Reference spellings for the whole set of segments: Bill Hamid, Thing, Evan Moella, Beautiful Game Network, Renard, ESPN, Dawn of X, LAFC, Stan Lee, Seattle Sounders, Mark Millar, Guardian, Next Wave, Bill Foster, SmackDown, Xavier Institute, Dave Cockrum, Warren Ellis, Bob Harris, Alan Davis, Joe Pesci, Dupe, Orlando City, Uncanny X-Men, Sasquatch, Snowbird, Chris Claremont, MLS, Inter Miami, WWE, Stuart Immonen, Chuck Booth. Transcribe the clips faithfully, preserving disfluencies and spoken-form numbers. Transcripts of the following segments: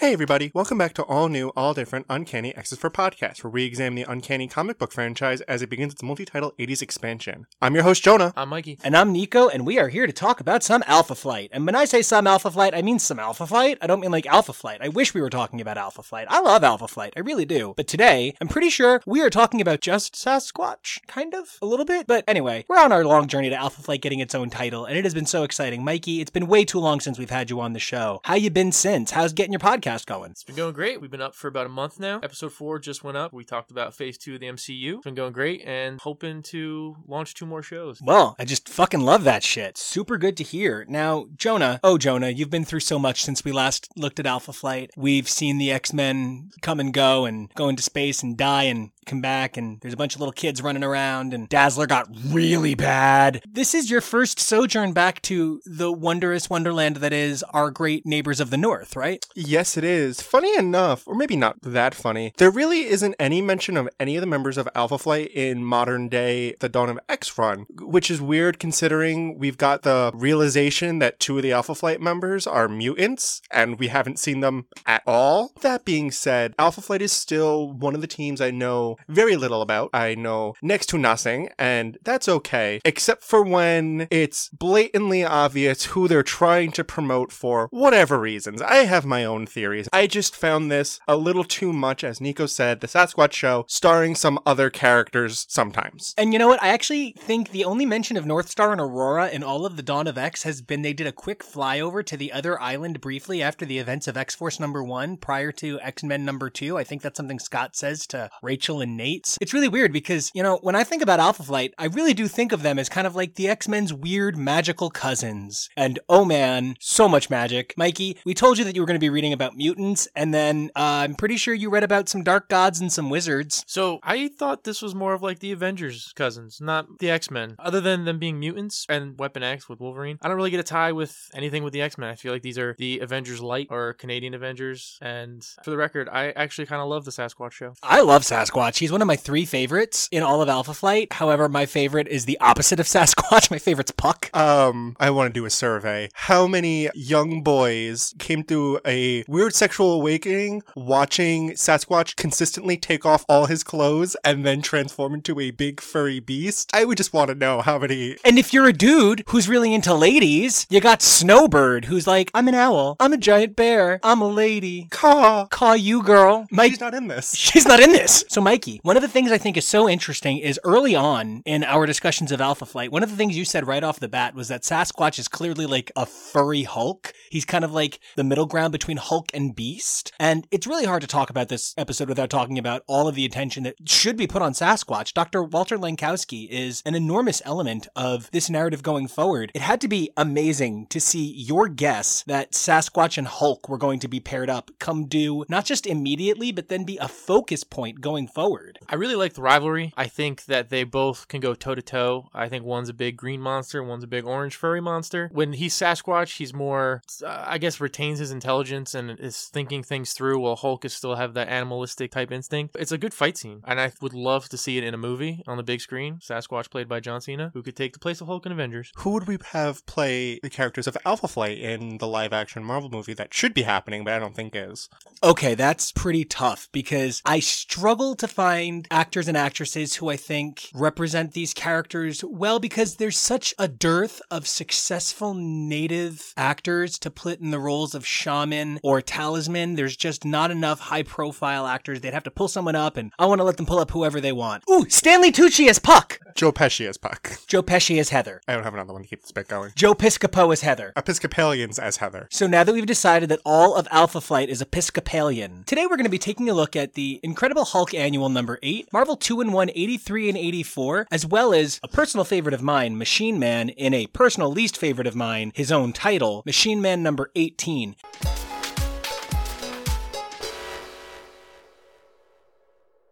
Hey everybody, welcome back to all new, all different Uncanny X's for Podcast, where we examine the Uncanny comic book franchise as it begins its multi-title eighties expansion. I'm your host, Jonah. I'm Mikey. And I'm Nico, and we are here to talk about some Alpha Flight. And when I say some Alpha Flight, I mean some Alpha Flight. I don't mean like Alpha Flight. I wish we were talking about Alpha Flight. I love Alpha Flight. I really do. But today, I'm pretty sure we are talking about just Sasquatch, kind of, a little bit. But anyway, we're on our long journey to Alpha Flight getting its own title, and it has been so exciting. Mikey, it's been way too long since we've had you on the show. How you been since? How's getting your podcast going? It's been going great. We've been up for about a month now. Episode four just went up. We talked about phase two of the M C U. It's been going great and hoping to launch two more shows. Well, I just fucking love that shit. Super good to hear. Now, Jonah, oh Jonah, you've been through so much since we last looked at Alpha Flight. We've seen the X-Men come and go and go into space and die and come back, and there's a bunch of little kids running around, and Dazzler got really bad. This is your first sojourn back to the wondrous wonderland that is our great neighbors of the North, right? Yes, it is. Funny enough, or maybe not that funny, there really isn't any mention of any of the members of Alpha Flight in modern day the Dawn of X run, which is weird considering we've got the realization that two of the Alpha Flight members are mutants, and we haven't seen them at all. That being said, Alpha Flight is still one of the teams I know very little about. I know next to nothing, and that's okay, except for when it's blatantly obvious who they're trying to promote for whatever reasons. I have my own theories. I just found this a little too much, as Nico said, the Sasquatch show starring some other characters sometimes. And you know what? I actually think the only mention of Northstar and Aurora in all of the Dawn of X has been they did a quick flyover to the other island briefly after the events of X-Force number one prior to X-Men number two. I think that's something Scott says to Rachel and Nate's. It's really weird because, you know, when I think about Alpha Flight, I really do think of them as kind of like the X-Men's weird magical cousins. And oh man, so much magic. Mikey, we told you that you were going to be reading about mutants, and then uh, I'm pretty sure you read about some dark gods and some wizards. So I thought this was more of like the Avengers cousins, not the X-Men. Other than them being mutants and Weapon X with Wolverine, I don't really get a tie with anything with the X-Men. I feel like these are the Avengers Light or Canadian Avengers. And for the record, I actually kind of love the Sasquatch show. I love Sasquatch. He's one of my three favorites in all of Alpha Flight. However, my favorite is the opposite of Sasquatch. My favorite's Puck. Um, I want to do a survey. How many young boys came through a weird sexual awakening watching Sasquatch consistently take off all his clothes and then transform into a big furry beast? I would just want to know how many. And if you're a dude who's really into ladies, you got Snowbird, who's like, I'm an owl, I'm a giant bear, I'm a lady. Caw. Caw you, girl. Mike- She's not in this. She's not in this. So Mikey, one of the things I think is so interesting is early on in our discussions of Alpha Flight, one of the things you said right off the bat was that Sasquatch is clearly like a furry Hulk. He's kind of like the middle ground between Hulk and Beast. And it's really hard to talk about this episode without talking about all of the attention that should be put on Sasquatch. Doctor Walter Langkowski is an enormous element of this narrative going forward. It had to be amazing to see your guess that Sasquatch and Hulk were going to be paired up come due, not just immediately, but then be a focus point going forward. I really like the rivalry. I think that they both can go toe-to-toe. I think one's a big green monster, one's a big orange furry monster. When he's Sasquatch, he's more, uh, I guess, retains his intelligence and is thinking things through, while Hulk is still have that animalistic type instinct. It's a good fight scene, and I would love to see it in a movie on the big screen. Sasquatch played by John Cena, who could take the place of Hulk in Avengers. Who would we have play the characters of Alpha Flight in the live-action Marvel movie that should be happening, but I don't think is? Okay, that's pretty tough, because I struggle to find actors and actresses who I think represent these characters well, because there's such a dearth of successful native actors to put in the roles of Shaman or Talisman Talisman, there's just not enough high-profile actors. They'd have to pull someone up, and I want to let them pull up whoever they want. Ooh, Stanley Tucci as Puck! Joe Pesci as Puck. Joe Pesci as Heather. I don't have another one to keep this bit going. Joe Piscopo as Heather. Episcopalians as Heather. So now that we've decided that all of Alpha Flight is Episcopalian, today we're going to be taking a look at the Incredible Hulk Annual number eight, Marvel two in one eighty-three and eighty-four, as well as a personal favorite of mine, Machine Man, in a personal least favorite of mine, his own title, Machine Man number eighteen.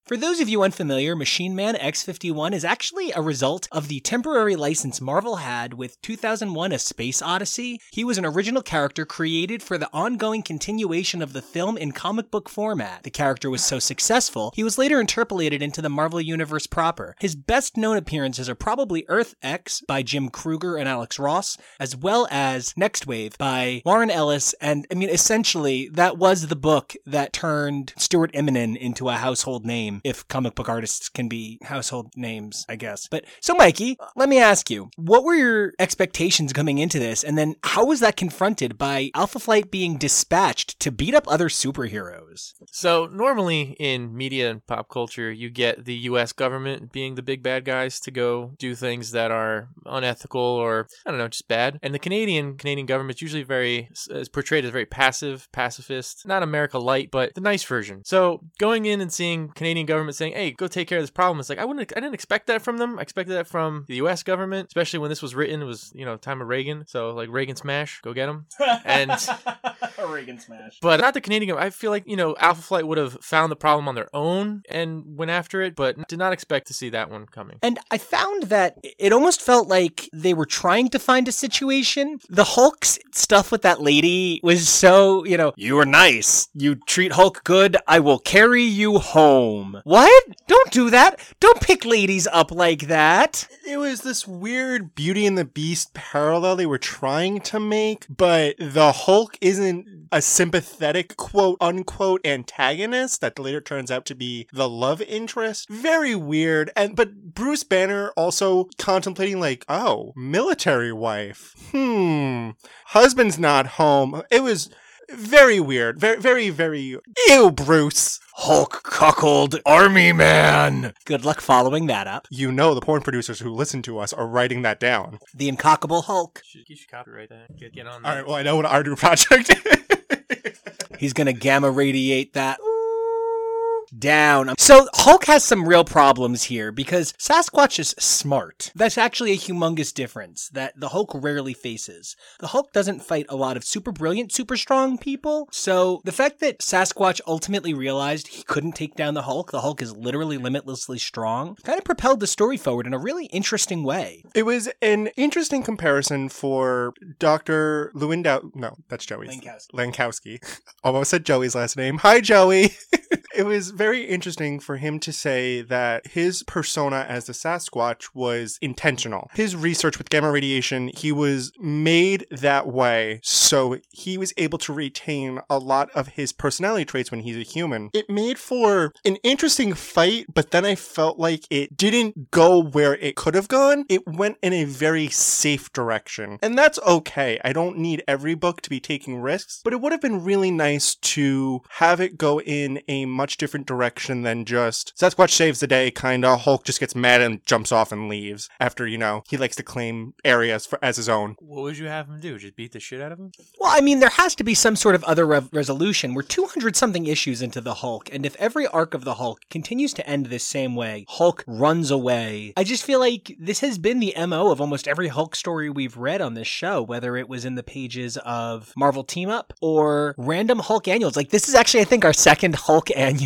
For those of you unfamiliar, Machine Man X fifty-one is actually a result of the temporary license Marvel had with two thousand one A Space Odyssey. He was an original character created for the ongoing continuation of the film in comic book format. The character was so successful, he was later interpolated into the Marvel Universe proper. His best known appearances are probably Earth X by Jim Krueger and Alex Ross, as well as Next Wave by Warren Ellis, and I mean, essentially, that was the book that turned Stuart Immonen into a household name. If comic book artists can be household names, I guess. But so, Mikey, let me ask you, what were your expectations coming into this? And then how was that confronted by Alpha Flight being dispatched to beat up other superheroes? So normally in media and pop culture, you get the U S government being the big bad guys to go do things that are unethical or, I don't know, just bad. And the Canadian Canadian government's usually very, is portrayed as very passive, pacifist, not America Light, but the nice version. So going in and seeing Canadian government saying, hey, go take care of this problem. It's like, I wouldn't, I didn't expect that from them. I expected that from the U S government, especially when this was written. It was, you know, time of Reagan. So like Reagan smash, go get him. And Reagan smash. But not the Canadian government. I feel like, you know, Alpha Flight would have found the problem on their own and went after it, but did not expect to see that one coming. And I found that it almost felt like they were trying to find a situation. The Hulk's stuff with that lady was so, you know, you are nice. You treat Hulk good. I will carry you home. What? Don't do that. Don't pick ladies up like that. It was this weird Beauty and the Beast parallel they were trying to make, but the Hulk isn't a sympathetic quote-unquote antagonist that later turns out to be the love interest. Very weird. And but Bruce Banner also contemplating like, oh, military wife. Hmm. Husband's not home. It was very weird. Very, very, very... Ew, Bruce. Hulk cuckold army man. Good luck following that up. You know the porn producers who listen to us are writing that down. The Incockable Hulk. You should, you should copyright that. Get, get on that. All right, well, I know what our new project is. He's going to gamma radiate that. Down. So Hulk has some real problems here because Sasquatch is smart. That's actually a humongous difference that the Hulk rarely faces. The Hulk doesn't fight a lot of super brilliant, super strong people. So the fact that Sasquatch ultimately realized he couldn't take down the Hulk, the Hulk is literally limitlessly strong, kind of propelled the story forward in a really interesting way. It was an interesting comparison for Doctor Lewandowski. No, that's Joey's. Langkowski. Langkowski. Almost said Joey's last name. Hi, Joey. It was very interesting for him to say that his persona as the Sasquatch was intentional. His research with gamma radiation, he was made that way, so he was able to retain a lot of his personality traits when he's a human. It made for an interesting fight, but then I felt like it didn't go where it could have gone. It went in a very safe direction. And that's okay. I don't need every book to be taking risks, but it would have been really nice to have it go in a much different direction than just Sasquatch saves the day, kind of. Hulk just gets mad and jumps off and leaves after, you know, he likes to claim areas for, as his own. What would you have him do? Just beat the shit out of him? Well, I mean, there has to be some sort of other re- resolution. We're two hundred something issues into the Hulk, and if every arc of the Hulk continues to end this same way, Hulk runs away. I just feel like this has been the M O of almost every Hulk story we've read on this show, whether it was in the pages of Marvel Team Up or random Hulk annuals. Like, this is actually, I think, our second Hulk annual.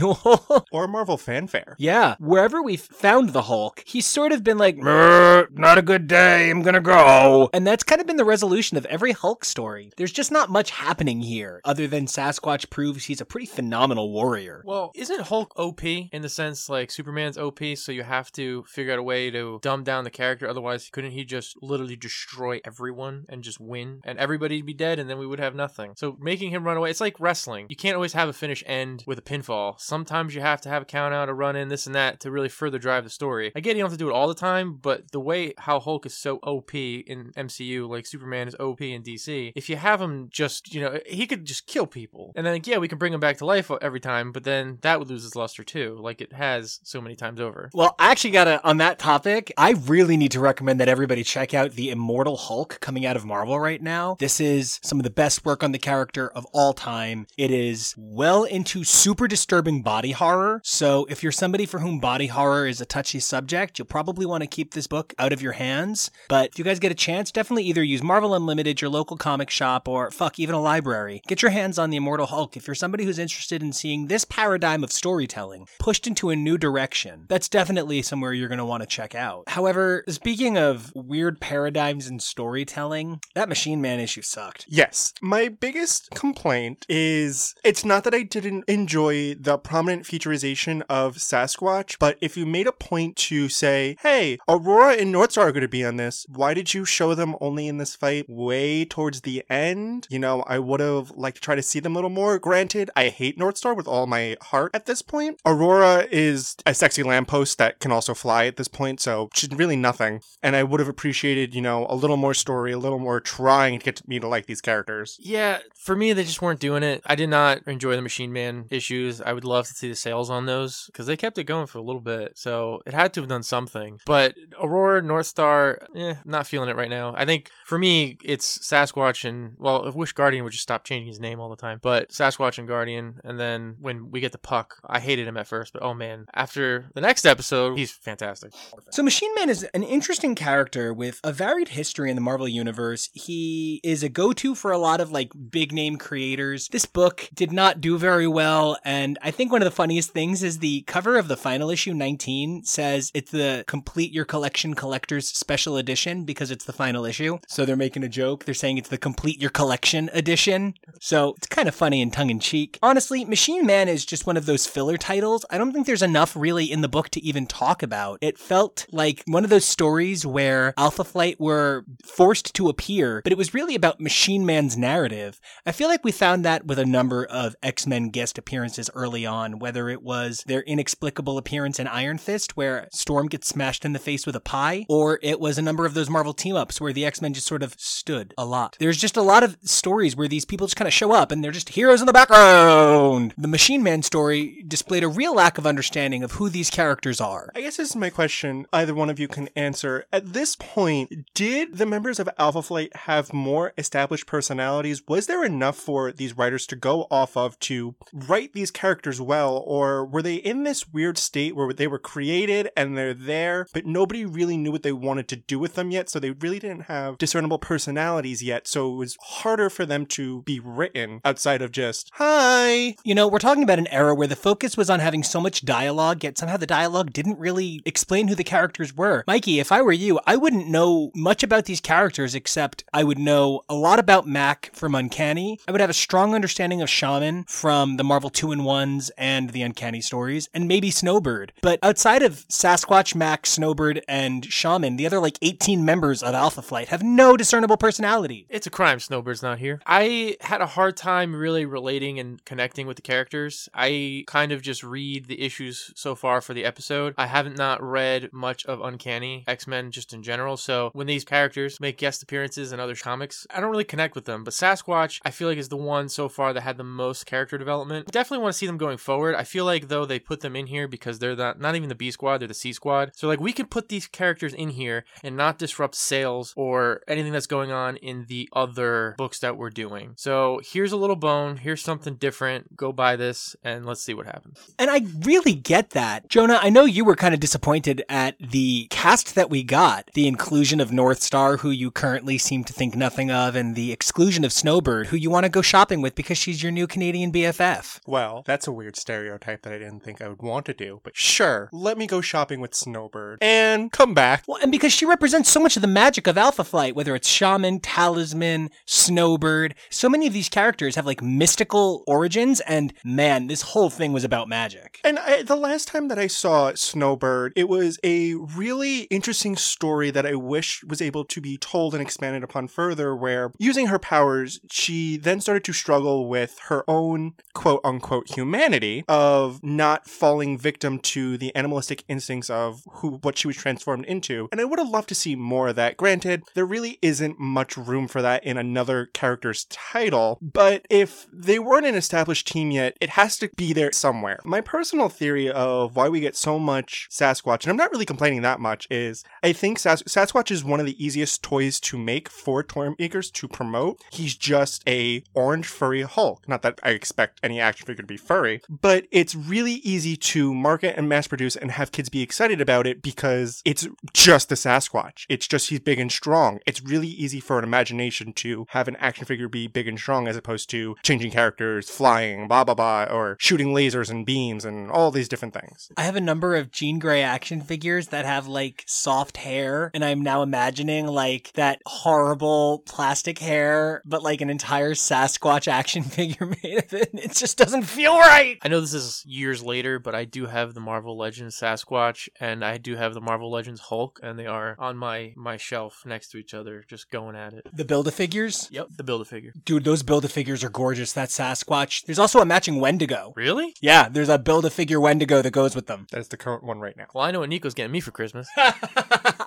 Or Marvel Fanfare. Yeah. Wherever we've found the Hulk, he's sort of been like, not a good day, I'm gonna go. And that's kind of been the resolution of every Hulk story. There's just not much happening here, other than Sasquatch proves he's a pretty phenomenal warrior. Well, isn't Hulk O P in the sense like Superman's O P, so you have to figure out a way to dumb down the character, otherwise couldn't he just literally destroy everyone and just win, and everybody would be dead, and then we would have nothing. So making him run away, it's like wrestling. You can't always have a finish end with a pinfall. Sometimes you have to have a count out, a run in, this and that to really further drive the story. I get you don't have to do it all the time, but the way how Hulk is so O P in M C U, like Superman is O P in D C, if you have him just, you know, he could just kill people. And then, like, yeah, we can bring him back to life every time, but then that would lose its luster too, like it has so many times over. Well, I actually gotta, on that topic, I really need to recommend that everybody check out The Immortal Hulk coming out of Marvel right now. This is some of the best work on the character of all time. It is well into super disturbing body horror, so if you're somebody for whom body horror is a touchy subject, you'll probably want to keep this book out of your hands. But if you guys get a chance, definitely either use Marvel Unlimited, your local comic shop, or fuck, even a library. Get your hands on The Immortal Hulk if you're somebody who's interested in seeing this paradigm of storytelling pushed into a new direction. That's definitely somewhere you're going to want to check out. However, speaking of weird paradigms in storytelling, that Machine Man issue sucked. Yes. My biggest complaint is, it's not that I didn't enjoy the prominent featurization of Sasquatch, but if you made a point to say, hey, Aurora and Northstar are going to be on this, why did you show them only in this fight way towards the end? You know, I would have liked to try to see them a little more. Granted, I hate Northstar with all my heart at this point. Aurora is a sexy lamppost that can also fly at this point, so she's really nothing. And I would have appreciated, you know, a little more story, a little more trying to get me to like these characters. Yeah, for me, they just weren't doing it. I did not enjoy the Machine Man issues. I would love to see the sales on those, because they kept it going for a little bit, so it had to have done something. But Aurora, Northstar, eh, not feeling it right now. I think, for me, it's Sasquatch and, well, I wish Guardian would just stop changing his name all the time, but Sasquatch and Guardian, and then when we get the Puck, I hated him at first, but oh man, after the next episode, he's fantastic. So Machine Man is an interesting character with a varied history in the Marvel Universe. He is a go-to for a lot of, like, big-name creators. This book did not do very well, and I think one of the funniest things is the cover of the final issue, nineteen, says it's the Complete Your Collection Collector's Special Edition because it's the final issue. So they're making a joke. They're saying it's the Complete Your Collection Edition. So it's kind of funny and tongue-in-cheek. Honestly, Machine Man is just one of those filler titles. I don't think there's enough really in the book to even talk about. It felt like one of those stories where Alpha Flight were forced to appear, but it was really about Machine Man's narrative. I feel like we found that with a number of X-Men guest appearances early on, whether it was their inexplicable appearance in Iron Fist, where Storm gets smashed in the face with a pie, or it was a number of those Marvel team-ups where the X-Men just sort of stood a lot. There's just a lot of stories where these people just kind of show up and they're just heroes in the background. The Machine Man story displayed a real lack of understanding of who these characters are. I guess this is my question. Either one of you can answer. At this point, did the members of Alpha Flight have more established personalities? Was there enough for these writers to go off of to write these characters well, or were they in this weird state where they were created and they're there, but nobody really knew what they wanted to do with them yet, so they really didn't have discernible personalities yet, so it was harder for them to be written outside of just, hi! You know, we're talking about an era where the focus was on having so much dialogue, yet somehow the dialogue didn't really explain who the characters were. Mikey, if I were you, I wouldn't know much about these characters, except I would know a lot about Mac from Uncanny. I would have a strong understanding of Shaman from the Marvel two in ones and the Uncanny stories, and maybe Snowbird. But outside of Sasquatch, Mac, Snowbird, and Shaman, the other like eighteen members of Alpha Flight have no discernible personality. It's a crime Snowbird's not here. I had a hard time really relating and connecting with the characters. I kind of just read the issues so far for the episode. I haven't not read much of Uncanny X-Men just in general, so when these characters make guest appearances in other comics, I don't really connect with them. But Sasquatch, I feel like, is the one so far that had the most character development. Definitely want to see them going forward. I feel like, though, they put them in here because they're not, not even the B squad, they're the C squad. So, like, we can put these characters in here and not disrupt sales or anything that's going on in the other books that we're doing. So here's a little bone, here's something different, go buy this, and let's see what happens. And I really get that. Jonah, I know you were kind of disappointed at the cast that we got, the inclusion of Northstar, who you currently seem to think nothing of, and the exclusion of Snowbird, who you want to go shopping with because she's your new Canadian B F F. Well, that's a weird stereotype that I didn't think I would want to do, but sure, let me go shopping with Snowbird and come back. Well, and because she represents so much of the magic of Alpha Flight, whether it's Shaman, Talisman, Snowbird, so many of these characters have like mystical origins, and man, this whole thing was about magic. And I, the last time that I saw Snowbird, it was a really interesting story that I wish was able to be told and expanded upon further, where using her powers, she then started to struggle with her own quote-unquote humanity. humanity of not falling victim to the animalistic instincts of who what she was transformed into. And I would have loved to see more of that. Granted, there really isn't much room for that in another character's title, but if they weren't an established team yet, it has to be there somewhere. My personal theory of why we get so much Sasquatch, and I'm not really complaining that much, is I think Sas- Sasquatch is one of the easiest toys to make for toy makers to promote. He's just a orange furry Hulk. Not that I expect any action figure to be furry, but it's really easy to market and mass produce and have kids be excited about it because it's just the Sasquatch. It's just he's big and strong. It's really easy for an imagination to have an action figure be big and strong as opposed to changing characters, flying, blah, blah, blah, or shooting lasers and beams and all these different things. I have a number of Jean Grey action figures that have like soft hair, and I'm now imagining like that horrible plastic hair, but like an entire Sasquatch action figure made of it. It just doesn't feel right. I know this is years later, but I do have the Marvel Legends Sasquatch and I do have the Marvel Legends Hulk, and they are on my, my shelf next to each other, just going at it. The Build-A-Figures? Yep, the Build-A-Figure. Dude, those Build-A-Figures are gorgeous. That Sasquatch. There's also a matching Wendigo. Really? Yeah, there's a Build-A-Figure Wendigo that goes with them. That's the current one right now. Well, I know what Nico's getting me for Christmas.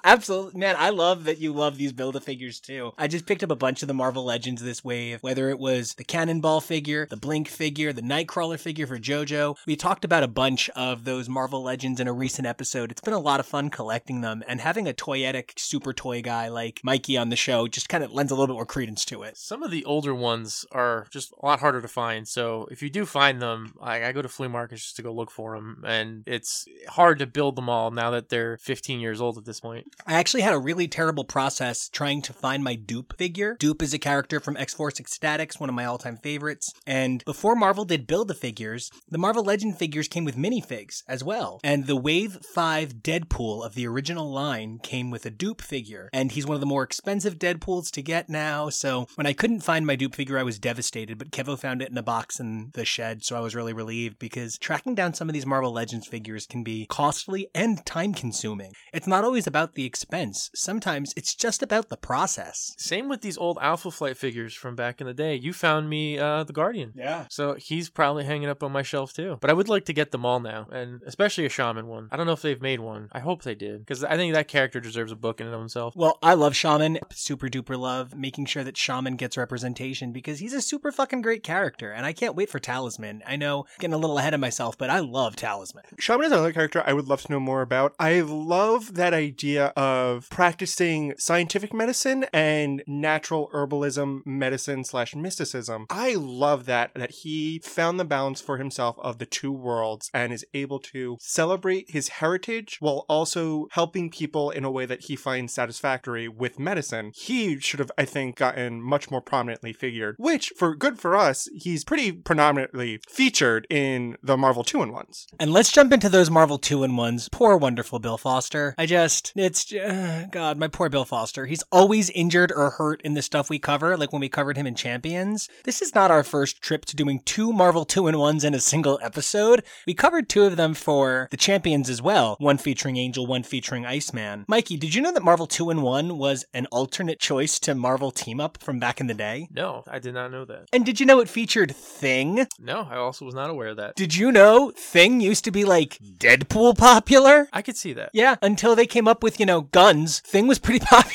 Absolutely. Man, I love that you love these Build-A-Figures too. I just picked up a bunch of the Marvel Legends this wave, whether it was the Cannonball figure, the Blink figure, the Nightcrawler figure for JoJo. We talked about a bunch of those Marvel Legends in a recent episode. It's been a lot of fun collecting them, and having a toyetic super toy guy like Mikey on the show just kind of lends a little bit more credence to it. Some of the older ones are just a lot harder to find, so if you do find them, I, I go to flea markets just to go look for them, and it's hard to build them all now that they're fifteen years old at this point. I actually had a really terrible process trying to find my Dupe figure. Dupe is a character from X-Force Ecstatics, one of my all-time favorites, and before Marvel did Build-A-Figures, the Marvel Legend figures came with minifigs as well, and the Wave five Deadpool of the original line came with a Dupe figure, and he's one of the more expensive Deadpools to get now, so when I couldn't find my Dupe figure, I was devastated, but Kevo found it in a box in the shed, so I was really relieved, because tracking down some of these Marvel Legends figures can be costly and time-consuming. It's not always about the expense. Sometimes it's just about the process. Same with these old Alpha Flight figures from back in the day. You found me uh, the Guardian. Yeah. So he's probably hanging up on my shelf too. But I would like to get them all now, and especially a Shaman one. I don't know if they've made one. I hope they did, because I think that character deserves a book in and of himself. Well, I love Shaman. Super duper love making sure that Shaman gets representation, because he's a super fucking great character, and I can't wait for Talisman. I know I'm getting a little ahead of myself, but I love Talisman. Shaman is another character I would love to know more about. I love that idea of practicing scientific medicine and natural herbalism medicine slash mysticism. I love that, that he found the balance for himself of the two worlds and is able to celebrate his heritage while also helping people in a way that he finds satisfactory with medicine. He should have, I think, gotten much more prominently figured, which, for good for us, he's pretty predominantly featured in the Marvel two in ones. And let's jump into those Marvel two in ones. Poor, wonderful Bill Foster. I just, it's, uh, God, my poor Bill Foster. He's always injured or hurt in the stuff we cover, like when we covered him in Champions. This is not our first trip to doing two Marvel two in ones in a single episode. We covered two of them for the Champions as well, one featuring Angel, one featuring Iceman. Mikey, did you know that Marvel two in one was an alternate choice to Marvel Team Up from back in the day? No, I did not know that. And did you know it featured Thing? No, I also was not aware of that. Did you know Thing used to be like Deadpool popular? I could see that. Yeah, until they came up with, you know, guns. Thing was pretty popular.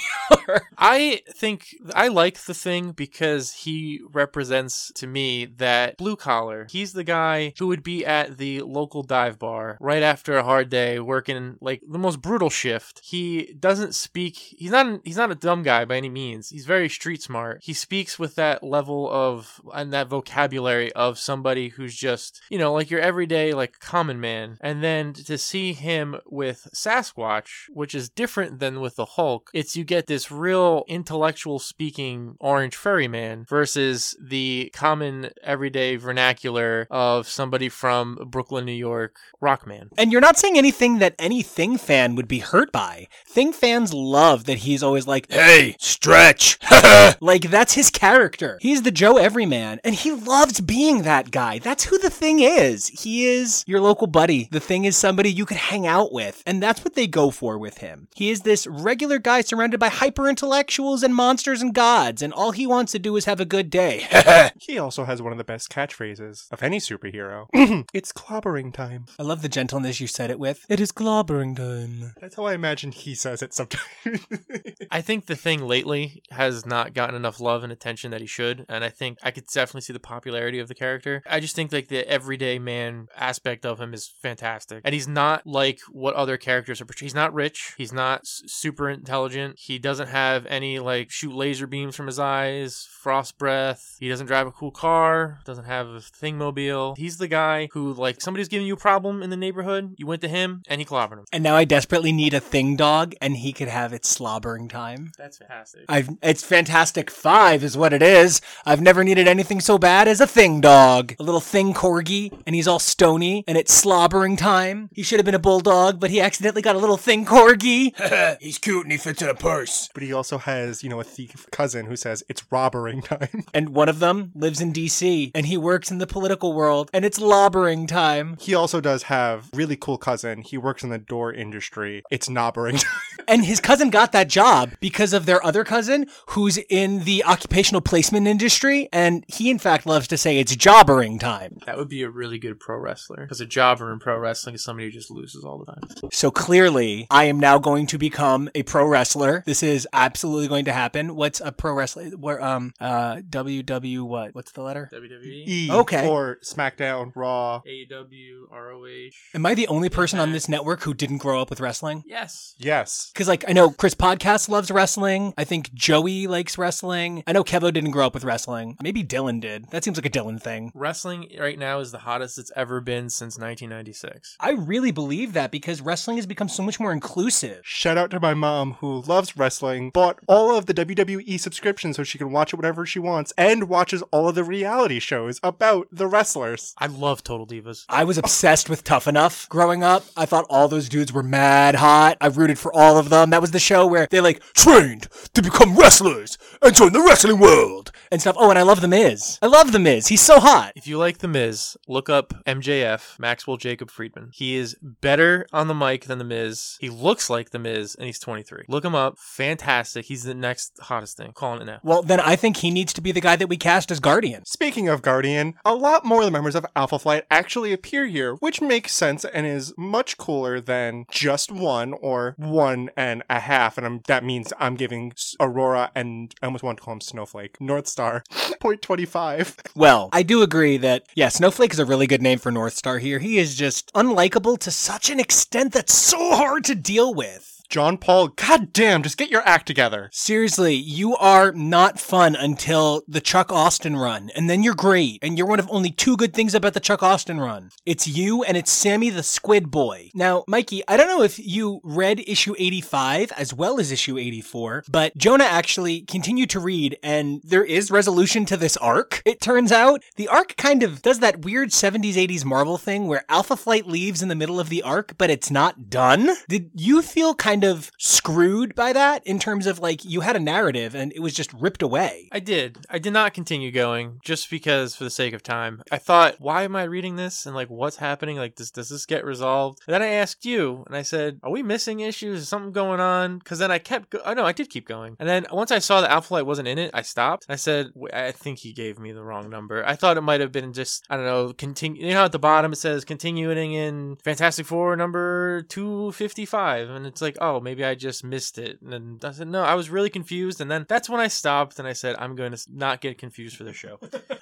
I think I like the Thing because he represents to me that blue collar. He's the guy who would be at the local dive bar right after a hard day working like the most brutal shift. He doesn't speak. He's not he's not a dumb guy by any means. He's very street smart. He speaks with that level of and that vocabulary of somebody who's just, you know, like your everyday like common man. And then to see him with Sasquatch, which is different than with the Hulk, it's you get this real intellectual speaking orange furry man versus the common everyday vernacular of somebody from Brooklyn, New York, Rockman. And you're not saying anything that any Thing fan would be hurt by. Thing fans love that he's always like, hey, stretch. Like, that's his character. He's the Joe Everyman, and he loves being that guy. That's who the Thing is. He is your local buddy. The Thing is somebody you could hang out with, and that's what they go for with him. He is this regular guy surrounded by hyper-intellectuals and monsters and gods, and all he wants to do is have a good day. He also has one of the best catchphrases of any superhero. It's clobbering time. I love the gentleness you said it with. It is clobbering time. That's how I imagine he says it sometimes. I think the Thing lately has not gotten enough love and attention that he should, and I think I could definitely see the popularity of the character. I just think like the everyday man aspect of him is fantastic, and he's not like what other characters are portrayed. He's not rich. He's not super intelligent. He doesn't have any like shoot laser beams from his eyes, frost breath. He doesn't drive a cool car. Doesn't have a thing mobile. He's the guy who like somebody's giving you a problem in the neighborhood. You went to him and he clobbered him. And now I desperately need a Thing dog, and he could have its slobbering time. That's fantastic. I've it's fantastic five is what it is. I've never needed anything so bad as a Thing dog, a little Thing corgi, and he's all stony and it's slobbering time. He should have been a bulldog, but he accidentally got a little Thing corgi. He's cute and he fits in a purse. But he also has, you know, a thief cousin who says it's robbering time. And one of them lives in D C and he works in the political world and it's lobbering time. He also does have really cool cousin. He works in the door industry. It's knobbering time. And his cousin got that job because of their other cousin who's in the occupational placement industry, and he in fact loves to say it's jobbering time. That would be a really good pro wrestler, because a jobber in pro wrestling is somebody who just loses all the time. So clearly, I am now going to become a pro wrestler. This is absolutely going to happen. What's a pro wrestler? Where um uh W W what? What's the letter? W W E. E, okay. Or SmackDown, Raw, A E W, R O H. Am I the only person on this network who didn't grow up with wrestling? Yes. Yes. Because like I know Chris Podcast loves wrestling. I think Joey likes wrestling. I know Kevo didn't grow up with wrestling. Maybe Dylan did. That seems like a Dylan thing. Wrestling right now is the hottest it's ever been since nineteen ninety-six. I really believe that because wrestling has become so much more inclusive. Shout out to my mom who loves wrestling, bought all of the W W E subscriptions so she can watch it whenever she wants, and watches all of the reality shows about the wrestlers. I love Total Divas. I was obsessed with Tough Enough growing up. I thought all those dudes were mad hot. I rooted for all of them. That was the show where they like trained to become wrestlers and join the wrestling world and stuff. Oh, and I love The Miz. I love The Miz. He's so hot. If you like The Miz, look up M J F, Maxwell Jacob Friedman. He is better on the mic than The Miz. He looks like The Miz, and he's twenty-three. Look him up. Fantastic. He's the next hottest thing. Calling it now. Well, then I think he needs to be the guy that we cast as Guardian. Speaking of Guardian, a lot more of the members of Alpha Flight actually appear here, which makes sense and is much cooler than just one or one and a half. And I'm, that means I'm giving Aurora and I almost want to call him Snowflake, Northstar, point two five. Well, I do agree that, yeah, Snowflake is a really good name for Northstar here. He is just unlikable to such an extent that's so hard to deal with. John Paul, goddamn, just get your act together. Seriously, you are not fun until the Chuck Austin run, and then you're great, and you're one of only two good things about the Chuck Austin run. It's you, and it's Sammy the Squid Boy. Now, Mikey, I don't know if you read issue eighty-five as well as issue eighty-four, but Jonah actually continued to read, and there is resolution to this arc, it turns out. The arc kind of does that weird seventies, eighties Marvel thing where Alpha Flight leaves in the middle of the arc, but it's not done. Did you feel kind of screwed by that in terms of like you had a narrative and it was just ripped away? I did. I did not continue going just because for the sake of time. I thought, why am I reading this? And like, what's happening? Like, does, does this get resolved? And then I asked you and I said, are we missing issues? Is something going on? Because then I kept, go- oh no, I did keep going. And then once I saw that Alpha Light wasn't in it, I stopped. I said, I think he gave me the wrong number. I thought it might have been just, I don't know, continue. You know, at the bottom it says continuing in Fantastic Four number two fifty-five. And it's like, oh, oh, maybe I just missed it. And then I said, no, I was really confused. And then that's when I stopped and I said, I'm going to not get confused for the show.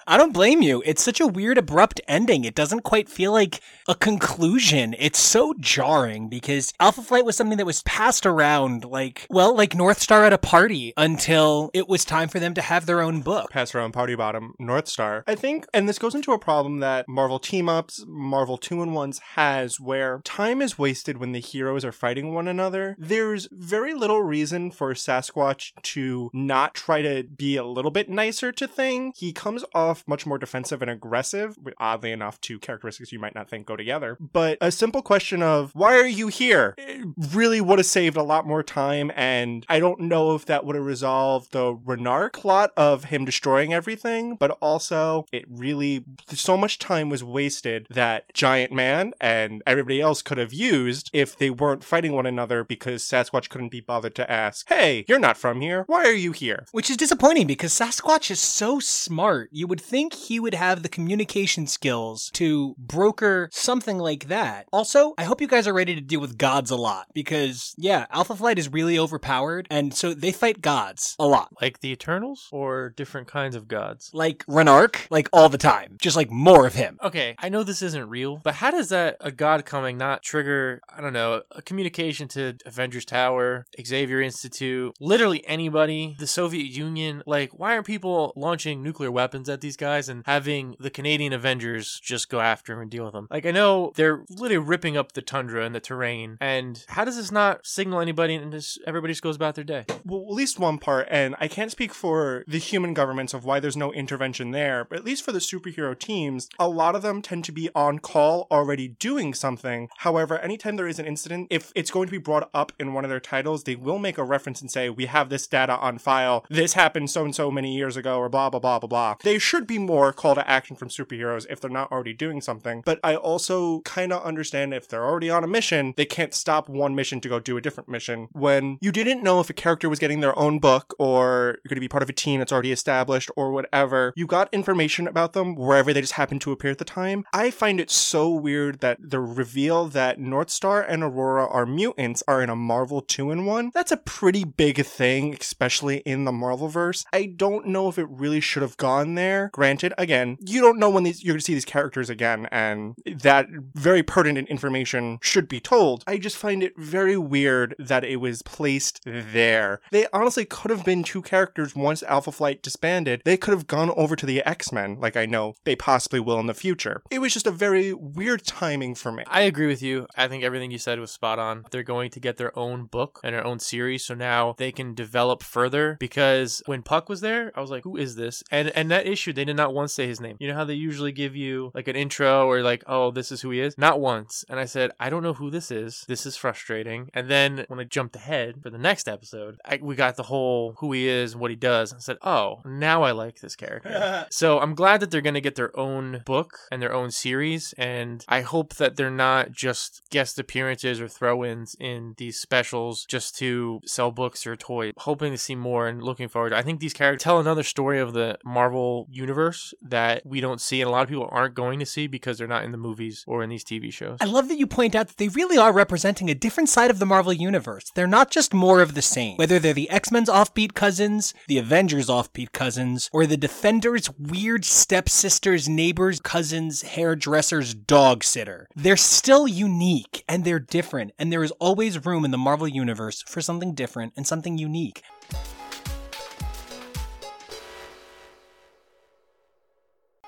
I don't blame you. It's such a weird, abrupt ending. It doesn't quite feel like a conclusion. It's so jarring because Alpha Flight was something that was passed around like, well, like Northstar at a party until it was time for them to have their own book. Pass around party bottom, Northstar. I think, and this goes into a problem that Marvel team-ups, Marvel two in ones has where time is wasted when the heroes are fighting one another. There's very little reason for Sasquatch to not try to be a little bit nicer to Thing. He comes off much more defensive and aggressive, oddly enough, two characteristics you might not think go together. But a simple question of, why are you here? It really would have saved a lot more time, and I don't know if that would have resolved the Renard plot of him destroying everything, but also it really, so much time was wasted that Giant Man and everybody else could have used if they weren't fighting one another because because Sasquatch couldn't be bothered to ask, hey, you're not from here, why are you here? Which is disappointing because Sasquatch is so smart. You would think he would have the communication skills to broker something like that. Also, I hope you guys are ready to deal with gods a lot because, yeah, Alpha Flight is really overpowered and so they fight gods a lot. Like the Eternals or different kinds of gods? Like Renark, like all the time. Just like more of him. Okay, I know this isn't real, but how does that, a god coming, not trigger, I don't know, a communication to Avengers Tower, Xavier Institute, literally anybody, the Soviet Union? Like, why are people launching nuclear weapons at these guys and having the Canadian Avengers just go after them and deal with them? Like, I know they're literally ripping up the tundra and the terrain, and how does this not signal anybody and just everybody just goes about their day? Well, at least one part, and I can't speak for the human governments of why there's no intervention there, but at least for the superhero teams, a lot of them tend to be on call already doing something. However, anytime there is an incident, if it's going to be brought up in one of their titles, they will make a reference and say, we have this data on file, this happened so and so many years ago, or blah, blah, blah, blah, blah. They should be more call to action from superheroes if they're not already doing something, but I also kind of understand if they're already on a mission, they can't stop one mission to go do a different mission. When you didn't know if a character was getting their own book or going to be part of a team that's already established or whatever, you got information about them wherever they just happened to appear at the time. I find it so weird that the reveal that Northstar and Aurora are mutants are in a Marvel two in one. That's a pretty big thing, especially in the Marvelverse. I don't know if it really should have gone there. Granted, again, you don't know when these, you're going to see these characters again, and that very pertinent information should be told. I just find it very weird that it was placed there. They honestly could have been two characters once Alpha Flight disbanded. They could have gone over to the X-Men, like I know they possibly will in the future. It was just a very weird timing for me. I agree with you. I think everything you said was spot on. They're going to get their own book and their own series, so now they can develop further, because when Puck was there, I was like, who is this? And and that issue, they did not once say his name. You know how they usually give you like an intro or like, oh, this is who he is? Not once. And I said, I don't know who this is. This is frustrating. And then when I jumped ahead for the next episode, I, we got the whole who he is and what he does. And I said, oh, now I like this character. So I'm glad that they're going to get their own book and their own series. And I hope that they're not just guest appearances or throw-ins in these specials just to sell books or toys. Hoping to see more and looking forward. I think these characters tell another story of the Marvel universe that we don't see and a lot of people aren't going to see because they're not in the movies or in these T V shows. I love that you point out that they really are representing a different side of the Marvel universe. They're not just more of the same. Whether they're the X-Men's offbeat cousins, the Avengers' offbeat cousins, or the Defenders' weird stepsister's neighbor's cousin's hairdresser's dog sitter. They're still unique and they're different, and there is always room in the Marvel universe for something different and something unique.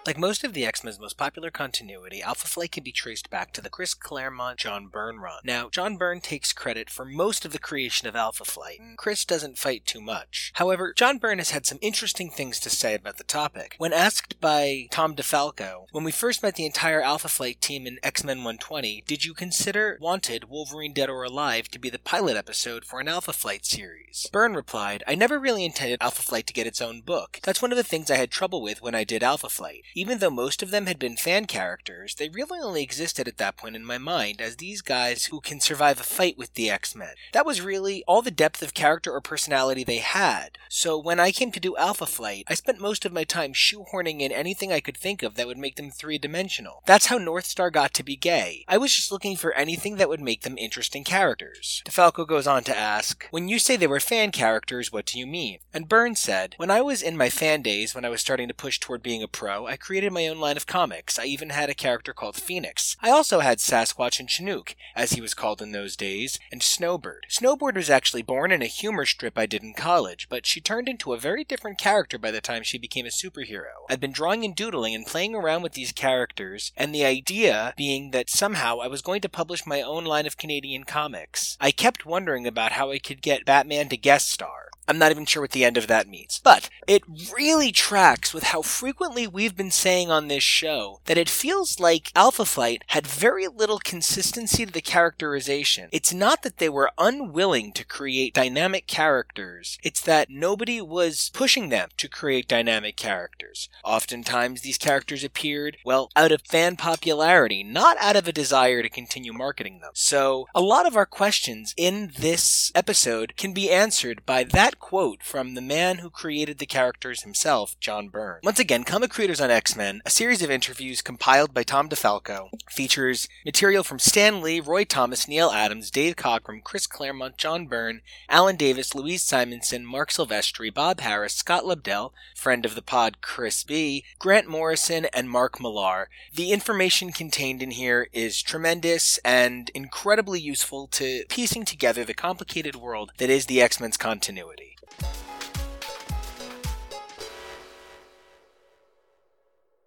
Like most of the X-Men's most popular continuity, Alpha Flight can be traced back to the Chris Claremont-John Byrne run. Now, John Byrne takes credit for most of the creation of Alpha Flight, and Chris doesn't fight too much. However, John Byrne has had some interesting things to say about the topic. When asked by Tom DeFalco, when we first met the entire Alpha Flight team in X-Men one twenty, did you consider Wanted, Wolverine Dead or Alive to be the pilot episode for an Alpha Flight series? Byrne replied, I never really intended Alpha Flight to get its own book. That's one of the things I had trouble with when I did Alpha Flight. Even though most of them had been fan characters, they really only existed at that point in my mind as these guys who can survive a fight with the X-Men. That was really all the depth of character or personality they had. So when I came to do Alpha Flight, I spent most of my time shoehorning in anything I could think of that would make them three-dimensional. That's how Northstar got to be gay. I was just looking for anything that would make them interesting characters. DeFalco goes on to ask, when you say they were fan characters, what do you mean? And Byrne said, when I was in my fan days, when I was starting to push toward being a pro, I created my own line of comics. I even had a character called Phoenix. I also had Sasquatch and Chinook, as he was called in those days, and Snowbird. Snowbird was actually born in a humor strip I did in college, but she turned into a very different character by the time she became a superhero. I'd been drawing and doodling and playing around with these characters, and the idea being that somehow I was going to publish my own line of Canadian comics. I kept wondering about how I could get Batman to guest star. I'm not even sure what the end of that means. But it really tracks with how frequently we've been saying on this show that it feels like Alpha Flight had very little consistency to the characterization. It's not that they were unwilling to create dynamic characters, it's that nobody was pushing them to create dynamic characters. Oftentimes these characters appeared, well, out of fan popularity, not out of a desire to continue marketing them. So a lot of our questions in this episode can be answered by that quote from the man who created the characters himself, John Byrne. Once again, Comic Creators on X-Men, a series of interviews compiled by Tom DeFalco, features material from Stan Lee, Roy Thomas, Neil Adams, Dave Cockrum, Chris Claremont, John Byrne, Alan Davis, Louise Simonson, Mark Silvestri, Bob Harris, Scott Lobdell, friend of the pod Chris B., Grant Morrison, and Mark Millar. The information contained in here is tremendous and incredibly useful to piecing together the complicated world that is the X-Men's continuity.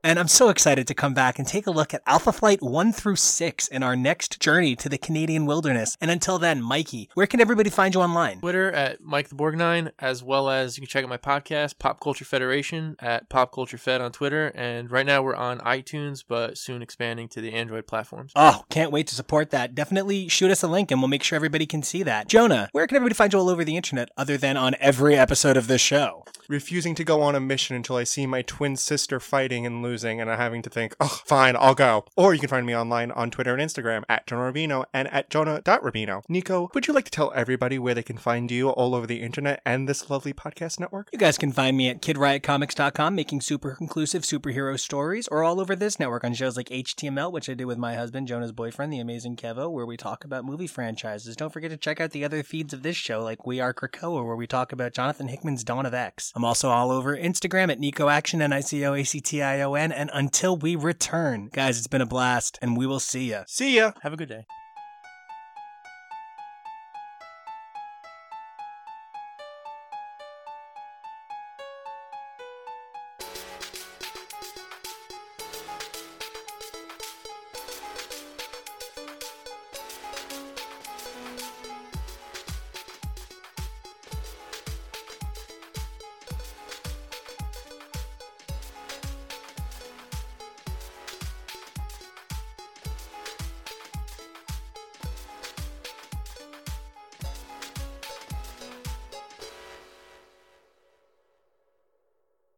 And I'm so excited to come back and take a look at Alpha Flight one through six in our next journey to the Canadian wilderness. And until then, Mikey, where can everybody find you online? Twitter at Mike the Borgnine, as well as you can check out my podcast, Pop Culture Federation, at Pop Culture Fed on Twitter. And right now we're on iTunes, but soon expanding to the Android platforms. Oh, can't wait to support that. Definitely shoot us a link and we'll make sure everybody can see that. Jonah, where can everybody find you all over the internet other than on every episode of this show? Refusing to go on a mission until I see my twin sister fighting and losing. and I'm having to think, oh, fine, I'll go. Or you can find me online on Twitter and Instagram at Jonah Rubino and at Jonah dot Rubino. Nico, would you like to tell everybody where they can find you all over the internet and this lovely podcast network? You guys can find me at Kid Riot Comics dot com, making super conclusive superhero stories, or all over this network on shows like H T M L, which I did with my husband, Jonah's boyfriend, the amazing Kevo, where we talk about movie franchises. Don't forget to check out the other feeds of this show, like We Are Krakoa, where we talk about Jonathan Hickman's Dawn of X. I'm also all over Instagram at NicoAction, N I C O A C T I O N. And until we return, guys, it's been a blast, and we will see ya. See ya. Have a good day.